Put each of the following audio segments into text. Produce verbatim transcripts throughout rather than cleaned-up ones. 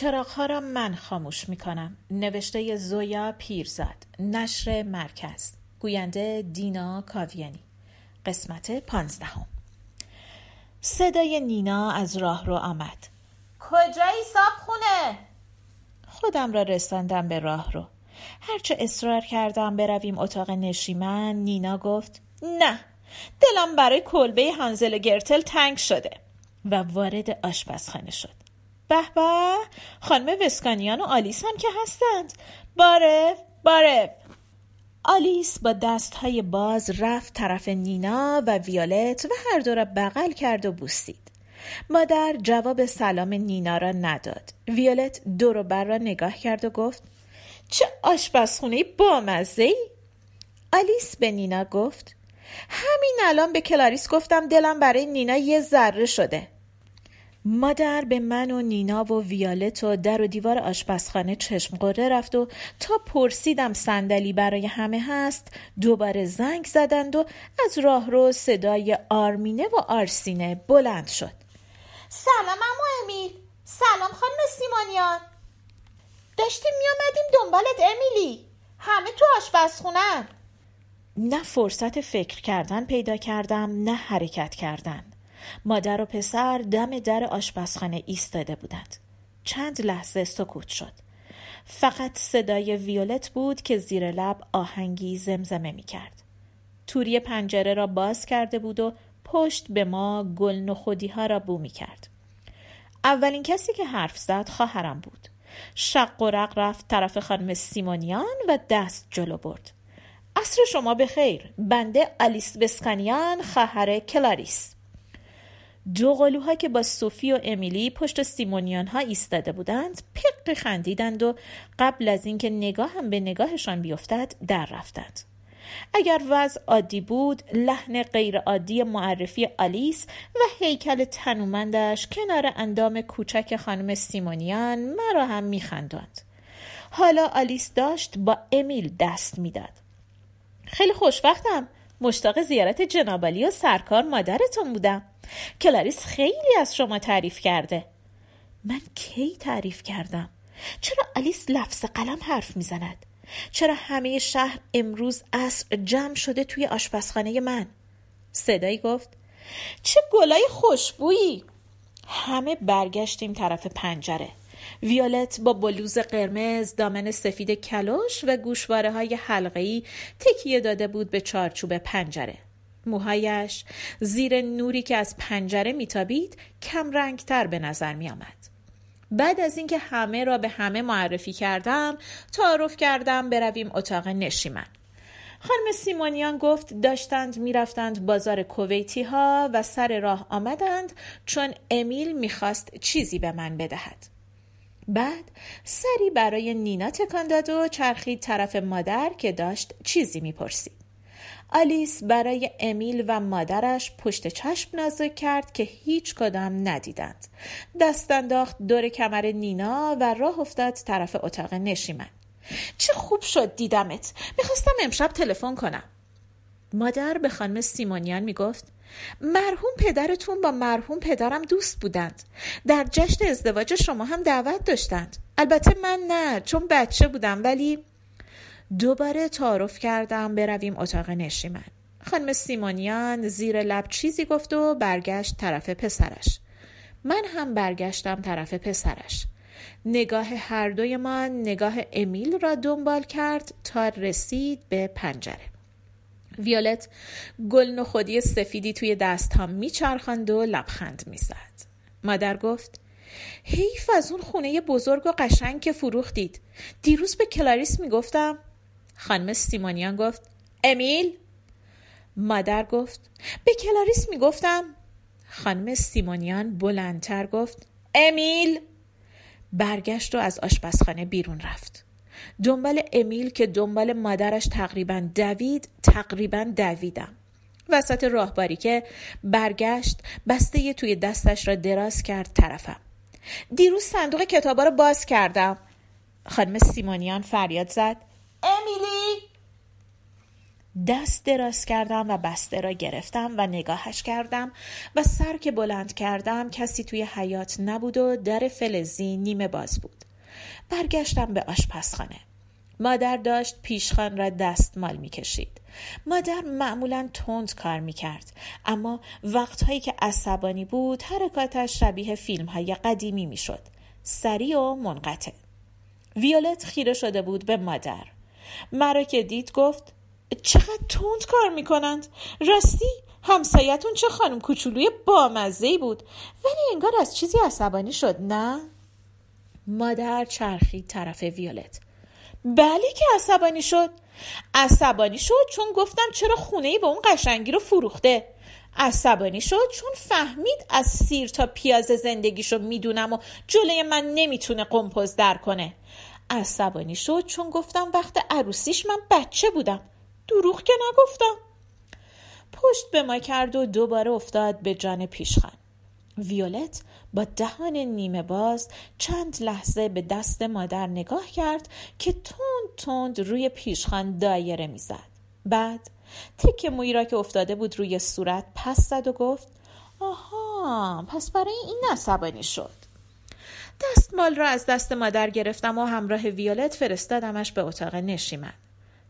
چراغ‌ها را من خاموش می‌کنم. نوشته زویا پیرزاد، نشر مرکز. گوینده دینا کاویانی. قسمت پانزدهم. صدای نینا از راه رو آمد. کجایی صابخونه؟ خودم را رساندم به راه رو. هرچه اصرار کردم برویم اتاق نشیمن، نینا گفت نه، دلم برای کلبه هانزل و گرتل تنگ شده و وارد آشپزخانه شد. به به، خانم بسکنیان و آلیس هم که هستند. بارف بارف. آلیس با دستهای باز رفت طرف نینا و ویولت و هر دو را بغل کرد و بوسید. مادر جواب سلام نینا را نداد. ویولت دور و بر را نگاه کرد و گفت چه آشپزخونه بامزه‌ای. آلیس به نینا گفت همین الان به کلاریس گفتم دلم برای نینا یه ذره شده. مادر به من و نینا و ویالت و در و دیوار آشپزخانه چشم قره رفت و تا پرسیدم صندلی برای همه هست دوباره زنگ زدند و از راهرو صدای آرمینه و آرسینه بلند شد. سلام عمو امیل. سلام خانم سیمانیان. داشتیم می آمدیم دنبالت امیلی. همه تو آشپزخونه. نه فرصت فکر کردن پیدا کردم نه حرکت کردن. مادر و پسر دم در آشپزخانه ایستاده بودند. چند لحظه سکوت شد. فقط صدای ویولت بود که زیر لب آهنگی زمزمه می کرد. توری پنجره را باز کرده بود و پشت به ما گل نخودی ها را بو می کرد. اولین کسی که حرف زد خواهرم بود. شق و رق رفت طرف خانم سیمونیان و دست جلو برد. عصر شما بخیر. بنده علیس بسکنیان، خواهر کلاریس. دو قلوها که با سوفی و امیلی پشت سیمونیان ها ایستاده بودند پق خندیدند و قبل از اینکه نگاه هم به نگاهشان بیفتد در رفتند. اگر وضع عادی بود لحن غیر عادی معرفی آلیس و هیکل تنومندش کنار اندام کوچک خانم سیمونیان مرا هم میخنداند. حالا آلیس داشت با امیل دست میداد. خیلی خوشوقتم. مشتاق زیارت جنابالی و سرکار مادرتون بودم. کلاریس خیلی از شما تعریف کرده. من کی تعریف کردم؟ چرا آلیس لفظ قلم حرف میزند؟ چرا همه شهر امروز عصر جمع شده توی آشپزخانه من؟ صدایی گفت چه گلای خوشبویی. همه برگشتیم طرف پنجره. ویولت با بلوز قرمز، دامن سفید کلوش و گوشواره های حلقه‌ای تکیه داده بود به چارچوب پنجره. موهایش زیر نوری که از پنجره میتابید کم رنگتر به نظر می آمد. بعد از اینکه همه را به همه معرفی کردم تعارف کردم برویم اتاق نشیمن. خانم سیمونیان گفت داشتند میرفتند بازار کویتی ها و سر راه آمدند چون امیل میخواست چیزی به من بدهد. بعد سری برای نینا تکان داد و چرخید طرف مادر که داشت چیزی میپرسید. آلیس برای امیل و مادرش پشت چشم نازک کرد که هیچ کدام ندیدند. دست انداخت دور کمر نینا و راه افتاد طرف اتاق نشیمن. چه خوب شد دیدمت. میخواستم امشب تلفن کنم. مادر به خانم سیمونیان میگفت مرحوم پدرتون با مرحوم پدرم دوست بودند. در جشن ازدواج شما هم دعوت داشتند. البته من نه، چون بچه بودم. ولی دوباره تعارف کردم برویم اتاق نشیمن. خانم سیمونیان زیر لب چیزی گفت و برگشت طرف پسرش. من هم برگشتم طرف پسرش. نگاه هر دوی من نگاه امیل را دنبال کرد تا رسید به پنجره. ویولت گل نخودی سفیدی توی دست هم میچرخاند و لبخند میزد. مادر گفت حیف از اون خونه بزرگ و قشنگ که فروختید. دیروز به کلاریس میگفتم. خانم سیمونیان گفت امیل. مادر گفت به کلاریس میگفتم. خانم سیمونیان بلندتر گفت امیل. برگشت و از آشپزخانه بیرون رفت. دنبال امیل که دنبال مادرش تقریباً دوید تقریباً دویدم. وسط راهباری که برگشت بسته یه توی دستش را دراز کرد طرفم. دیروز صندوق کتابا را باز کردم. خانم سیمونیان فریاد زد امیلی. دست دراز کردم و بسته را گرفتم و نگاهش کردم و سر که بلند کردم کسی توی حیاط نبود و در فلزی نیمه باز بود. برگشتم به آشپزخانه. مادر داشت پیشخان را دستمال می کشید. مادر معمولاً تند کار می کرد، اما وقتهایی که عصبانی بود حرکاتش شبیه فیلم های قدیمی می شد. سریع و منقطع. ویولت خیره شده بود به مادر. مرا که دید گفت چقدر تند کار می کنند. راستی همسایتون چه خانم کوچولوی بامزه‌ای بود، ولی انگار از چیزی عصبانی شد نه؟ مادر چرخید طرف ویولت. بله که عصبانی شد. عصبانی شد چون گفتم چرا خونه‌ای به اون قشنگی رو فروخته. عصبانی شد چون فهمید از سیر تا پیاز زندگیشو میدونم و جلوی من نمیتونه قمپز در کنه. عصبانی شد چون گفتم وقت عروسیش من بچه بودم. دروغ که نگفتم. پشت به ما کرد و دوباره افتاد به جان پیشخان. ویولت با دهان نیمه باز چند لحظه به دست مادر نگاه کرد که تند تند روی پیشخان دایره میزد. بعد تک مویی را که افتاده بود روی صورت پس زد و گفت آها پس برای این عصبانی شد. دستمال را از دست مادر گرفتم و همراه ویولت فرستادمش به اتاق نشیمن.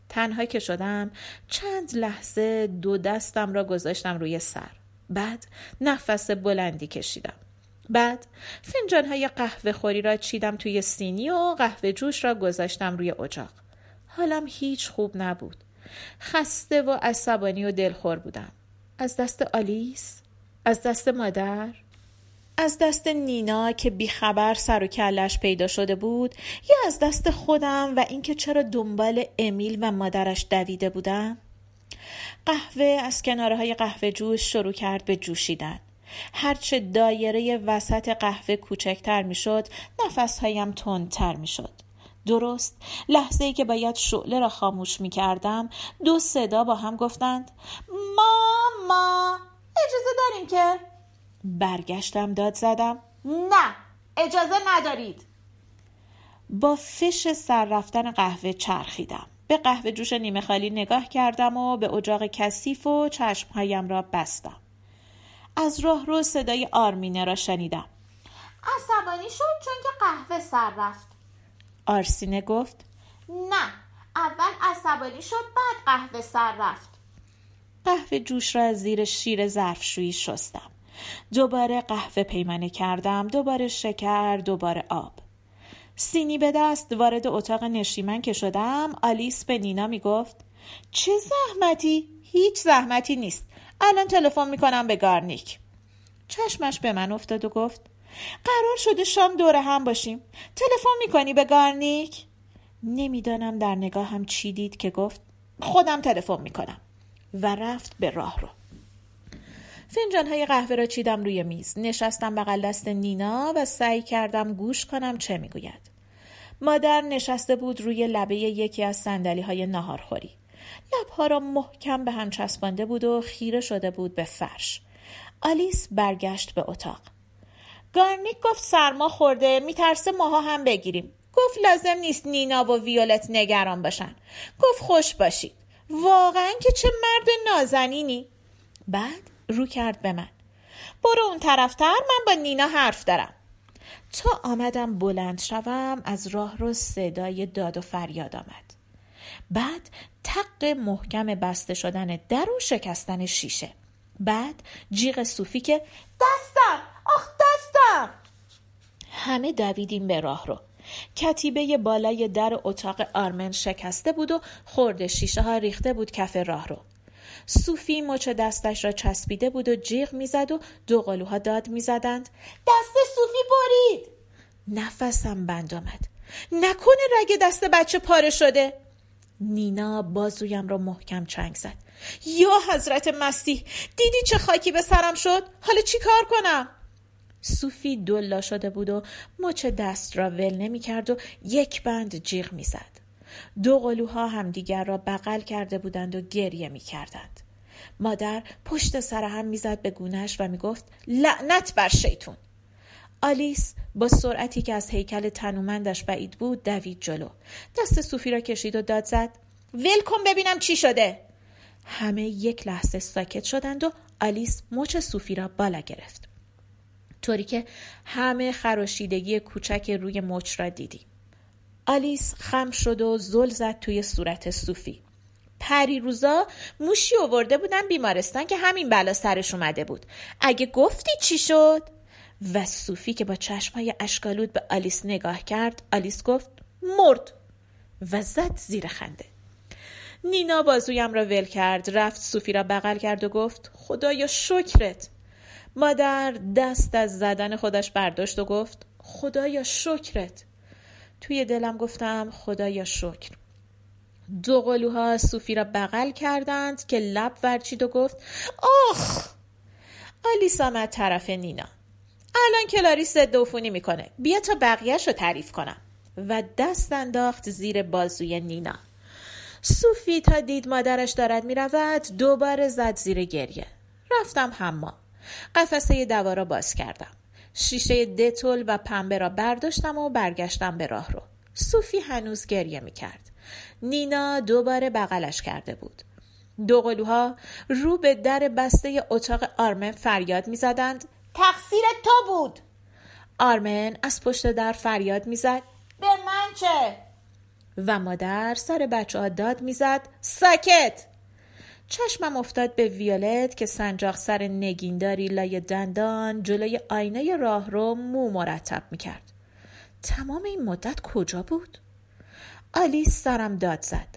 تنها که شدم چند لحظه دو دستم را گذاشتم روی سر. بعد نفس بلندی کشیدم. بعد فنجان‌های قهوه خوری را چیدم توی سینی و قهوه جوش را گذاشتم روی اجاق. حالم هیچ خوب نبود. خسته و عصبانی و دلخور بودم. از دست آلیس، از دست مادر، از دست نینا که بیخبر سر و کلش پیدا شده بود، یا از دست خودم و اینکه چرا دنبال امیل و مادرش دویده بودم. قهوه از کنارهای قهوه جوش شروع کرد به جوشیدن. هرچه دایره وسط قهوه کوچکتر می شد نفسهایم تندتر می شد. درست لحظه‌ای که باید شعله را خاموش می کردم دو صدا با هم گفتند ماما اجازه داریم که؟ برگشتم داد زدم نه اجازه ندارید. با فش سر رفتن قهوه چرخیدم. به قهوه جوش نیمه خالی نگاه کردم و به اجاق کثیف و چشمهایم را بستم. از راهرو صدای آرمینه را شنیدم. عصبانی شد چون که قهوه سر رفت. آرسینه گفت نه اول عصبانی شد بعد قهوه سر رفت. قهوه جوش را زیر شیر ظرفشویی شستم. دوباره قهوه پیمانه کردم، دوباره شکر، دوباره آب. سینی به دست وارد اتاق نشیمن که شدم، آلیس به نینا می گفت چه زحمتی؟ هیچ زحمتی نیست. الان تلفن می کنم به گارنیک. چشمش به من افتاد و گفت قرار شده شام دوره هم باشیم. تلفن می کنی به گارنیک؟ نمیدانم در نگاهم چی دید که گفت خودم تلفن می کنم و رفت به راه رو. فنجان‌های قهوه را چیدم روی میز. نشستم بغل دست نینا و سعی کردم گوش کنم چه میگوید. مادر نشسته بود روی لبه یکی از صندلی‌های ناهارخوری. لب‌ها را محکم به هم چسبانده بود و خیره شده بود به فرش. آلیس برگشت به اتاق. گارنیک گفت سرما خورده، میترسه ماها هم بگیریم. گفت لازم نیست نینا و ویولت نگران باشن. گفت خوش باشید. واقعاً که چه مرد نازنینی. بعد رو کرد به من. برو اون طرفتر من با نینا حرف دارم. تا آمدم بلند شوم از راه رو صدای داد و فریاد آمد. بعد تق محکم بسته شدن در و شکستن شیشه. بعد جیغ سوفی که دستم آخ دستم. همه دویدیم به راه رو. کتیبه بالای در اتاق آرمن شکسته بود و خورد شیشه ها ریخته بود کف راه رو. سوفی مچ دستش را چسبیده بود و جیغ میزد و دو قلوها داد میزدند دست سوفی برید. نفسم بند آمد. نکنه رگ دست بچه پاره شده. نینا بازویم را محکم چنگ زد. یا حضرت مسیح دیدی چه خاکی به سرم شد؟ حالا چی کار کنم؟ سوفی دلا شده بود و مچ دست را ول نمی کرد و یک بند جیغ میزد. دو قلوها همدیگر را بغل کرده بودند و گریه می کردند. مادر پشت سر هم می زد به گونهش و می گفت لعنت بر شیطون. آلیس با سرعتی که از هیکل تنومندش بعید بود دوید جلو. دست سوفی را کشید و داد زد ول کن ببینم چی شده. همه یک لحظه ساکت شدند و آلیس مچ سوفی را بالا گرفت، طوری که همه خراشیدگی کوچک روی مچ را دیدیم. آلیس خم شد و زل زد توی صورت سوفی. پری روزا موشی آورده بودن بیمارستان که همین بلا سرش اومده بود. اگه گفتی چی شد؟ و سوفی که با چشمای اشکالود به آلیس نگاه کرد، آلیس گفت مرد و زد زیر خنده. نینا بازویم را ول کرد، رفت سوفی را بغل کرد و گفت خدایا شکرت. مادر دست از زدن خودش برداشت و گفت خدایا شکرت. توی دلم گفتم خدایا شکر. دو قلوها سوفی را بغل کردند که لب ورچید و گفت آخ. آلیس آمد طرف نینا. الان کلاریس ضد عفونی میکنه، بیا تا بقیهش رو تعریف کنم، و دست انداخت زیر بازوی نینا. سوفی تا دید مادرش دارد میرود دوباره زد زیر گریه. رفتم حمام، قفسه دوا را باز کردم، شیشه دتول و پنبه را برداشتم و برگشتم به راه رو. سوفی هنوز گریه میکرد. نینا دوباره بغلش کرده بود. دو قلوها رو به در بسته اتاق آرمن فریاد میزدند تقصیر تو بود. آرمن از پشت در فریاد میزد به من چه؟ و مادر سر بچه ها داد میزد ساکت. چشمم افتاد به ویولت که سنجاق سر نگینداری لای دندان جلوی آینه راه رو مو مرتب میکرد. تمام این مدت کجا بود؟ آلیس سرم داد زد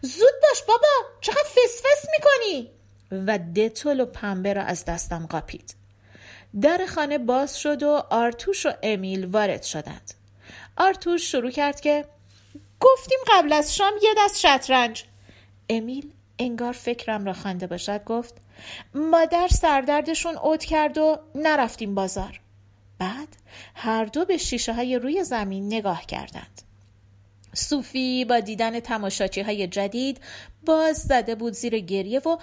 زود باش بابا، چقدر فس فس میکنی؟ و دتول و پنبه را از دستم قاپید. در خانه باز شد و آرتوش و امیل وارد شدند. آرتوش شروع کرد که گفتیم قبل از شام یه دست شطرنج. امیل انگار فکرم را خوانده باشد گفت مادر سردردشون عود کرد و نرفتیم بازار. بعد هر دو به شیشه های روی زمین نگاه کردند. سوفی با دیدن تماشاچی های جدید باز زده بود زیر گریه و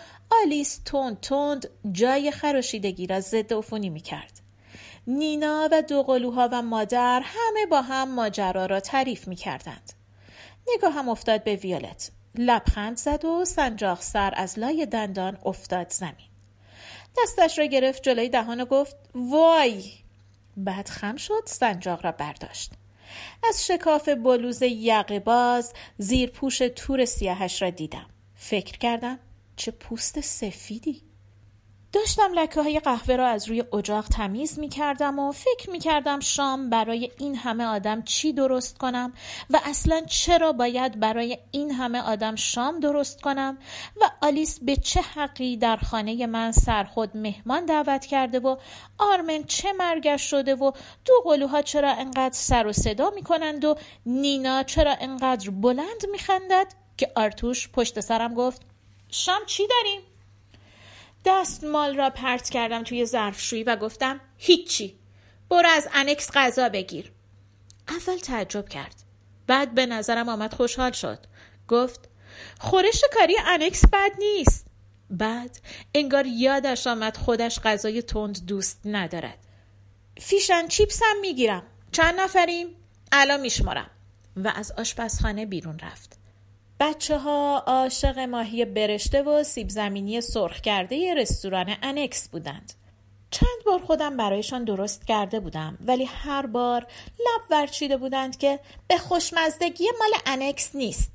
آلیس تند تند جای خراشیدگی را ضد عفونی می کرد. نینا و دوقلوها و مادر همه با هم ماجرا را تعریف می کردند. نگاهم افتاد به ویولت. لبخند زد و سنجاق سر از لای دندان افتاد زمین. دستش را گرفت جلوی دهان و گفت وای. بعد خم شد، سنجاق را برداشت. از شکاف بلوز یقه باز زیر پوش تور سیاهش را دیدم. فکر کردم چه پوست سفیدی. داشتم لکه های قهوه را از روی اجاق تمیز می کردم و فکر می کردم شام برای این همه آدم چی درست کنم و اصلا چرا باید برای این همه آدم شام درست کنم و آلیس به چه حقی در خانه من سرخود مهمان دعوت کرده و آرمن چه مرگش شده و دو قلوها چرا انقدر سر و صدا می کنند و نینا چرا انقدر بلند می خندد که آرتوش پشت سرم گفت شام چی داریم؟ دستمال را پرت کردم توی ظرفشویی و گفتم هیچی، برو از آنیکس غذا بگیر. اول تعجب کرد، بعد به نظرم آمد خوشحال شد. گفت خورش کاری آنیکس بد نیست. بعد انگار یادش آمد خودش غذای تند دوست ندارد. فیشن چیپس هم میگیرم. چند نفریم؟ الان میشمارم. و از آشپزخانه بیرون رفت. بچه ها عاشق ماهی برشته و سیب زمینی سرخ کرده ی رستوران آنیکس بودند. چند بار خودم برایشان درست کرده بودم ولی هر بار لب ورچیده بودند که به خوشمزدگی مال آنیکس نیست.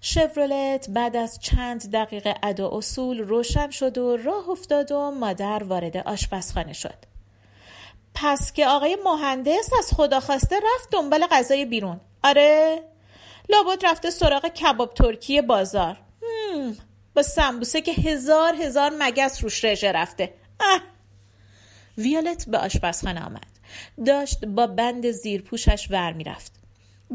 شورولت بعد از چند دقیقه ادا اصول روشن شد و راه افتاد و مادر وارد آشپزخانه شد. پس که آقای مهندس از خدا خواسته رفت دنبال غذای بیرون. آره؟ لابد رفته سراغ کباب ترکی بازار مم. با سمبوسه که هزار هزار مگس روش رژه رفته. اه. ویولت به آشپزخانه آمد. داشت با بند زیرپوشش ور می رفت.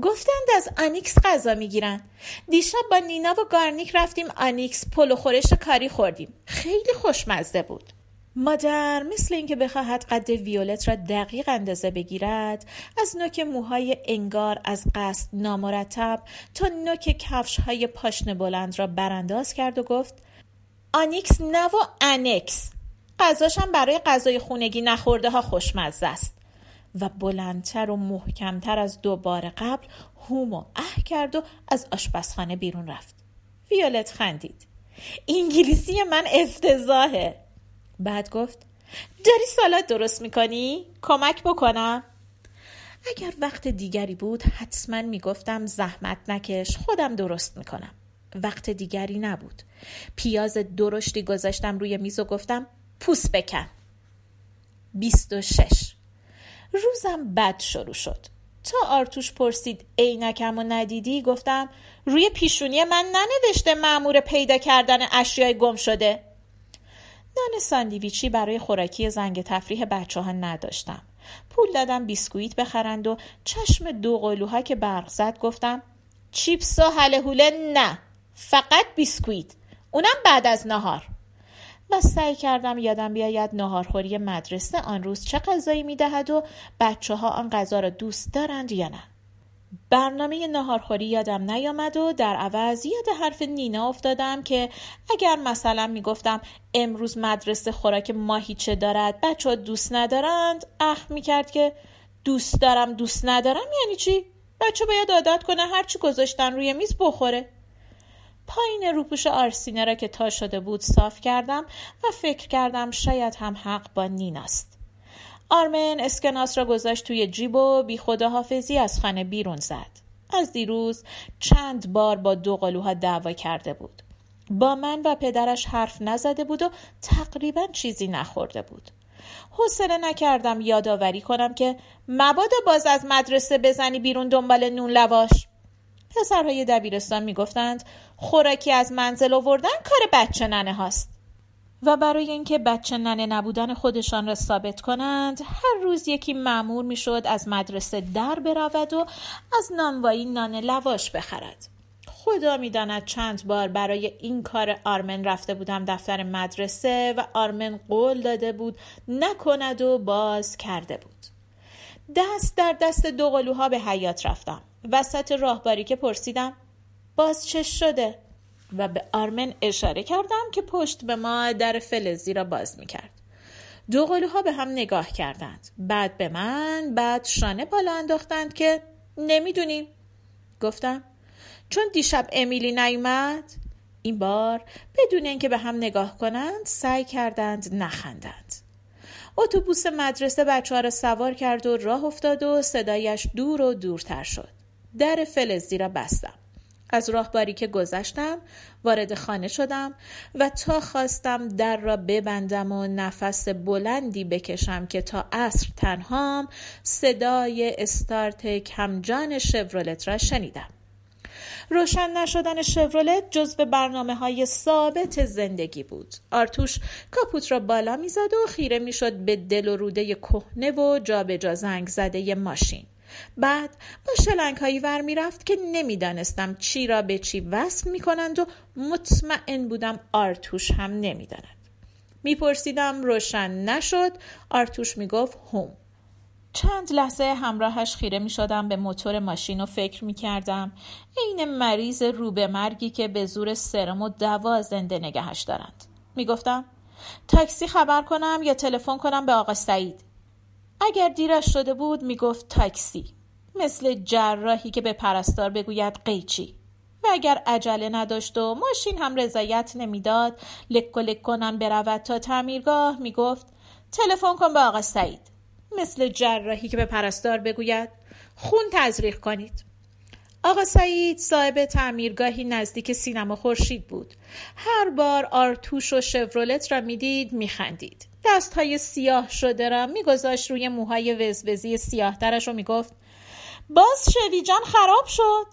گفتند از آنیکس غذا می گیرن. دیشب با نینا و گارنیک رفتیم آنیکس، پلو خورش کاری خوردیم، خیلی خوشمزه بود. مادر مثل اینکه بخواهد قد ویولت را دقیق اندازه بگیرد، از نوک موهای انگار از قصد نامرتب تا نوک کفش‌های پاشنه بلند را برانداز کرد و گفت آنیکس نه و آنیکس، غذاشم برای غذای خونگی نخورده ها خوشمزه است. و بلندتر و محکمتر از دوباره قبل هوم و اه کرد و از آشپزخانه بیرون رفت. ویولت خندید. انگلیسی من افتضاحه. بعد گفت داری سالاد درست میکنی؟ کمک بکنم؟ اگر وقت دیگری بود حتما میگفتم زحمت نکش، خودم درست میکنم. وقت دیگری نبود. پیاز درشتی گذاشتم روی میز و گفتم پوست بکن. بیست و شش. روزم بد شروع شد. تا آرتوش پرسید عینکم رو ندیدی؟ گفتم روی پیشونی من ننوشته مأمور پیدا کردن اشیای گم شده. نان ساندویچی برای خوراکی زنگ تفریح بچه ها نداشتم. پول دادم بیسکویت بخرند و چشم دو قلوها که برق زد گفتم چیپس و هله هوله نه، فقط بیسکویت، اونم بعد از نهار. و سعی کردم یادم بیاید ناهارخوری مدرسه آن روز چه غذایی میدهد و بچه ها آن غذا را دوست دارند یا نه. برنامه ناهارخوری یادم نیامد و در عوض یاد حرف نینا افتادم که اگر مثلا میگفتم امروز مدرسه خوراک ماهیچه دارد، بچه ها دوست ندارند، اخم میکرد که دوست دارم دوست ندارم یعنی چی؟ بچه باید عادت کنه هرچی گذاشتن روی میز بخوره. پایین روپوش آرسینه را که تا شده بود صاف کردم و فکر کردم شاید هم حق با نیناست. آرمن اسکناس را گذاشت توی جیب و بی خداحافظی از خانه بیرون زد. از دیروز چند بار با دو قلوها دعوا کرده بود. با من و پدرش حرف نزده بود و تقریبا چیزی نخورده بود. حوصله نکردم یادآوری کنم که مبادا باز از مدرسه بزنی بیرون دنبال نون لواش. پسرهای دبیرستان میگفتند خوراکی از منزل آوردن کار بچه ننه هاست. و برای اینکه بچه ننه نبودن خودشان را ثابت کنند هر روز یکی مأمور میشد از مدرسه در برود و از نانوایی نان لواش بخرد. خدا میداند چند بار برای این کار آرمن رفته بودم دفتر مدرسه و آرمن قول داده بود نکند و باز کرده بود. دست در دست دو قلوها به حیاط رفتم. وسط راهباری که پرسیدم باز چه شده و به آرمن اشاره کردم که پشت به ما در فلزی را باز میکرد. دو قلوها به هم نگاه کردند، بعد به من، بعد شانه بالا انداختند که نمیدونیم. گفتم چون دیشب امیلی نیومد. این بار بدون اینکه به هم نگاه کنند سعی کردند نخندند. اتوبوس مدرسه بچه‌ها را سوار کرد و راه افتاد و صدایش دور و دورتر شد. در فلزی را بستم. از راهباری که گذشتم وارد خانه شدم و تا خواستم در را ببندم و نفس بلندی بکشم که تا عصر تنهام، صدای استارت کمجان شورولت را شنیدم. روشن نشدن شورولت جزو برنامه‌های ثابت زندگی بود. آرتوش کاپوت را بالا می‌زد و خیره می‌شد به دل و روده کهنه و جابجا زنگ زده ماشین. بعد با شلنگ‌هایی ور می‌رفت که نمی‌دانستم چی را به چی وصل می‌کنند و مطمئن بودم آرتوش هم نمی‌داند. می‌پرسیدم روشن نشد؟ آرتوش می‌گفت هم. چند لحظه همراهش خیره می شدم به موتور ماشین و فکر می کردم این مریض روبه مرگی که به زور سرم و دوا زنده نگهش دارند. می گفتم تاکسی خبر کنم یا تلفن کنم به آقای سعید؟ اگر دیرش شده بود می گفت تاکسی، مثل جراحی که به پرستار بگوید قیچی. و اگر عجله نداشت و ماشین هم رضایت نمی داد لک و لک کنم برود تا تعمیرگاه می گفت تلفن کن به آقای سعید، مثل جراحی که به پرستار بگوید خون تزریق کنید. آقا سعید صاحب تعمیرگاهی نزدیک سینما خورشید بود. هر بار آرتوش و شورولت را میدید میخندید. دستهای سیاه شده را میگذاشت روی موهای وزوزی سیاه ترش و میگفت باز شویجان خراب شد.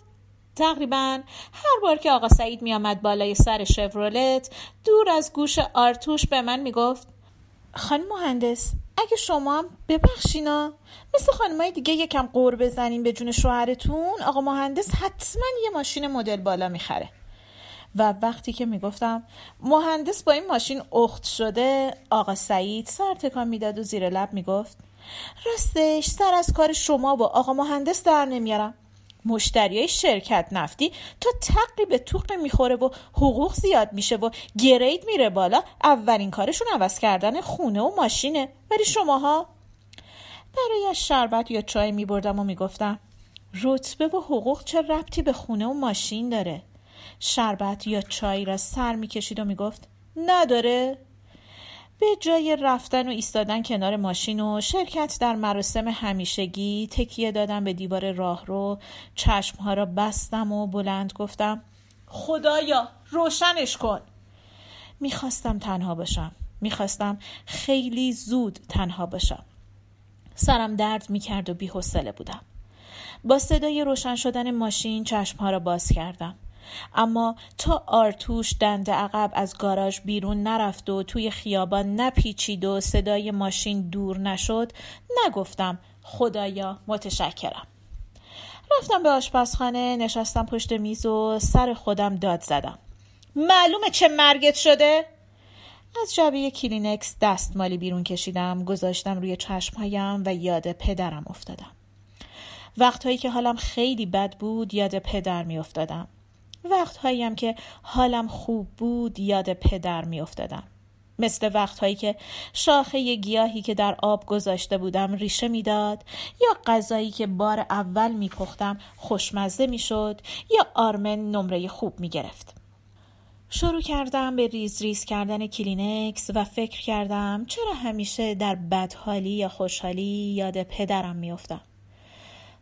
تقریبا هر بار که آقا سعید میامد بالای سر شورولت، دور از گوش آرتوش به من میگفت خانم مهندس، اگه شما هم ببخشینا مثل خانمای دیگه یکم قور بزنین به جون شوهرتون، آقا مهندس حتما یه ماشین مدل بالا میخره. و وقتی که میگفتم مهندس با این ماشین اخت شده، آقا سعید سر تکان میداد و زیر لب میگفت راستش سر از کار شما با آقا مهندس در نمیارم. مشتریای شرکت نفتی تا تقی به توق میخوره و حقوق زیاد میشه و گرید میره بالا، اولین کارشون عوض کردن خونه و ماشینه، ولی شماها. برای شربت یا چای میبردم و میگفتم رتبه و حقوق چه ربطی به خونه و ماشین داره؟ شربت یا چای را سر می کشید و می گفت نداره؟ به جای رفتن و ایستادن کنار ماشین و شرکت در مراسم همیشگی تکیه دادم به دیوار راهرو، چشمها را بستم و بلند گفتم خدایا روشنش کن. میخواستم تنها باشم، میخواستم خیلی زود تنها باشم. سرم درد میکرد و بی‌حوصله بودم. با صدای روشن شدن ماشین چشمها را باز کردم، اما تا آرتوش دنده عقب از گاراژ بیرون نرفت و توی خیابان نپیچید و صدای ماشین دور نشد، نگفتم خدایا متشکرم. رفتم به آشپزخانه، نشستم پشت میز و سر خودم داد زدم معلومه چه مرگت شده؟ از جعبه کلینکس دستمالی بیرون کشیدم، گذاشتم روی چشمهایم و یاد پدرم افتادم. وقتهایی که حالم خیلی بد بود یاد پدر می افتادم. وقتهایی هم که حالم خوب بود یاد پدر می افتادم. مثل وقتهایی که شاخه گیاهی که در آب گذاشته بودم ریشه می داد، یا غذایی که بار اول می پختم خوشمزه می شد، یا آرمن نمره خوب می گرفت. شروع کردم به ریز ریز کردن کلینکس و فکر کردم چرا همیشه در بدحالی یا خوشحالی یاد پدرم می افتم.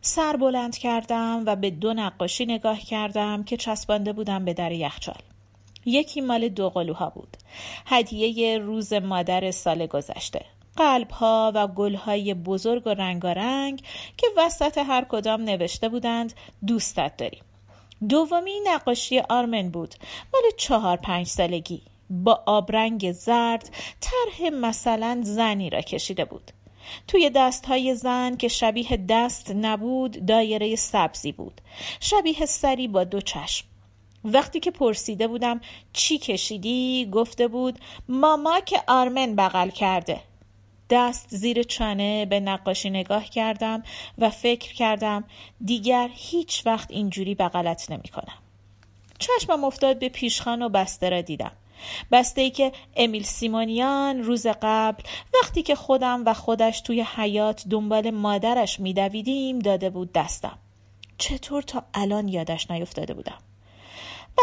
سر بلند کردم و به دو نقاشی نگاه کردم که چسبانده بودم به در یخچال. یکی مال دوقلوها بود، هدیه روز مادر سال گذشته. قلب‌ها و گل‌های بزرگ و رنگارنگ که وسط هر کدام نوشته بودند دوستت داریم. دومی نقاشی آرمن بود، مال چهار پنج سالگی، با آبرنگ زرد طرح مثلا زنی را کشیده بود. توی دست‌های زن که شبیه دست نبود دایره سبزی بود، شبیه سری با دو چشم. وقتی که پرسیده بودم چی کشیدی گفته بود ماما که آرمن بغل کرده. دست زیر چانه به نقاشی نگاه کردم و فکر کردم دیگر هیچ وقت اینجوری بغلت نمی کنم. چشمم افتاد به پیشخان و بسته را دیدم، بسته‌ای که امیل سیمونیان روز قبل وقتی که خودم و خودش توی حیات دنبال مادرش می‌دویدیم داده بود دستم. چطور تا الان یادش نیفتاده بودم.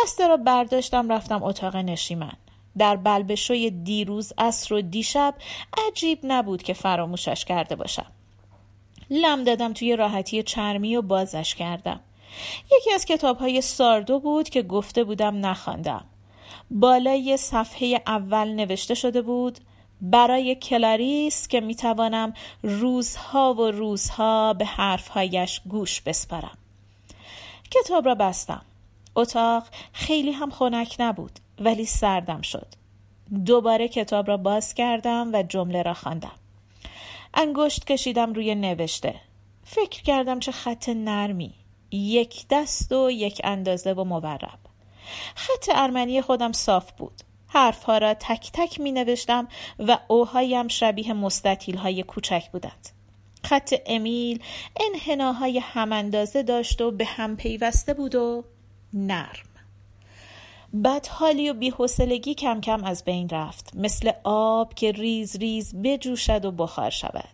بسته را برداشتم رفتم اتاق نشیمن. در بلبشوی دیروز عصر و دیشب عجیب نبود که فراموشش کرده باشم. لم دادم توی راحتی چرمی و بازش کردم. یکی از کتاب‌های ساردو بود که گفته بودم نخواندم. بالای صفحه اول نوشته شده بود برای کلاریس که میتوانم روزها و روزها به حرفهایش گوش بسپارم. کتاب را بستم. اتاق خیلی هم خنک نبود ولی سردم شد. دوباره کتاب را باز کردم و جمله را خواندم. انگشت کشیدم روی نوشته. فکر کردم چه خط نرمی، یک دست و یک اندازه و مورب. خط ارمنی خودم صاف بود. حرفها را تک تک می نوشتم و اوهایم شبیه مستطیل های کوچک بودند. خط امیل انحناهای هم اندازه داشت و به هم پیوسته بود و نرم. بدحالی و بی‌حوصلگی کم کم از بین رفت، مثل آب که ریز ریز بجوشد و بخار شود.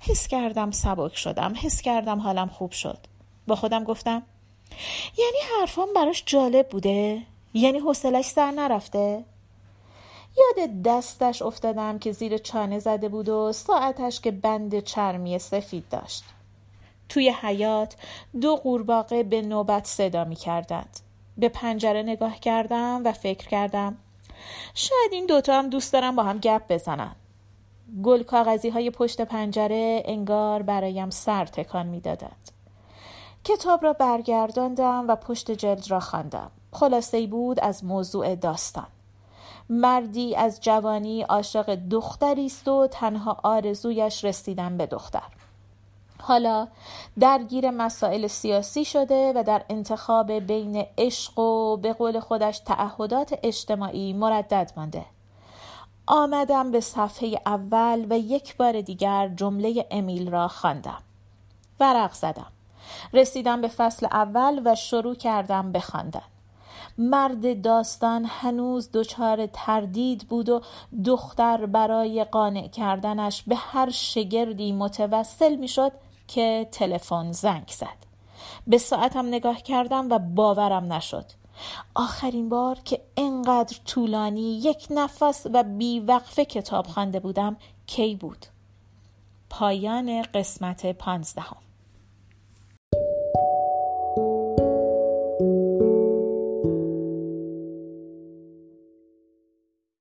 حس کردم سبک شدم، حس کردم حالم خوب شد. با خودم گفتم یعنی حرفام براش جالب بوده؟ یعنی حوصله‌اش سر نرفته؟ یاد دستش افتادم که زیر چانه زده بود و ساعتش که بند چرمی سفید داشت. توی حیاط دو قورباغه به نوبت صدا می کردند. به پنجره نگاه کردم و فکر کردم شاید این دوتا هم دوست دارن با هم گپ بزنن. گل کاغذی های پشت پنجره انگار برایم سر تکان می دادند. کتاب را برگرداندم و پشت جلد را خواندم. خلاصه‌ای بود از موضوع داستان. مردی از جوانی عاشق دختری است و تنها آرزویش رسیدن به دختر. حالا درگیر مسائل سیاسی شده و در انتخاب بین عشق و به قول خودش تعهدات اجتماعی مردد مانده. آمدم به صفحه اول و یک بار دیگر جمله امیل را خواندم. ورق زدم. رسیدم به فصل اول و شروع کردم به خواندن. مرد داستان هنوز دچار تردید بود و دختر برای قانع کردنش به هر شگردی متوسل میشد که تلفن زنگ زد. به ساعتم نگاه کردم و باورم نشد. آخرین بار که انقدر طولانی یک نفس و بیوقفه کتاب خوانده بودم کی بود؟ پایان قسمت پانزدهم.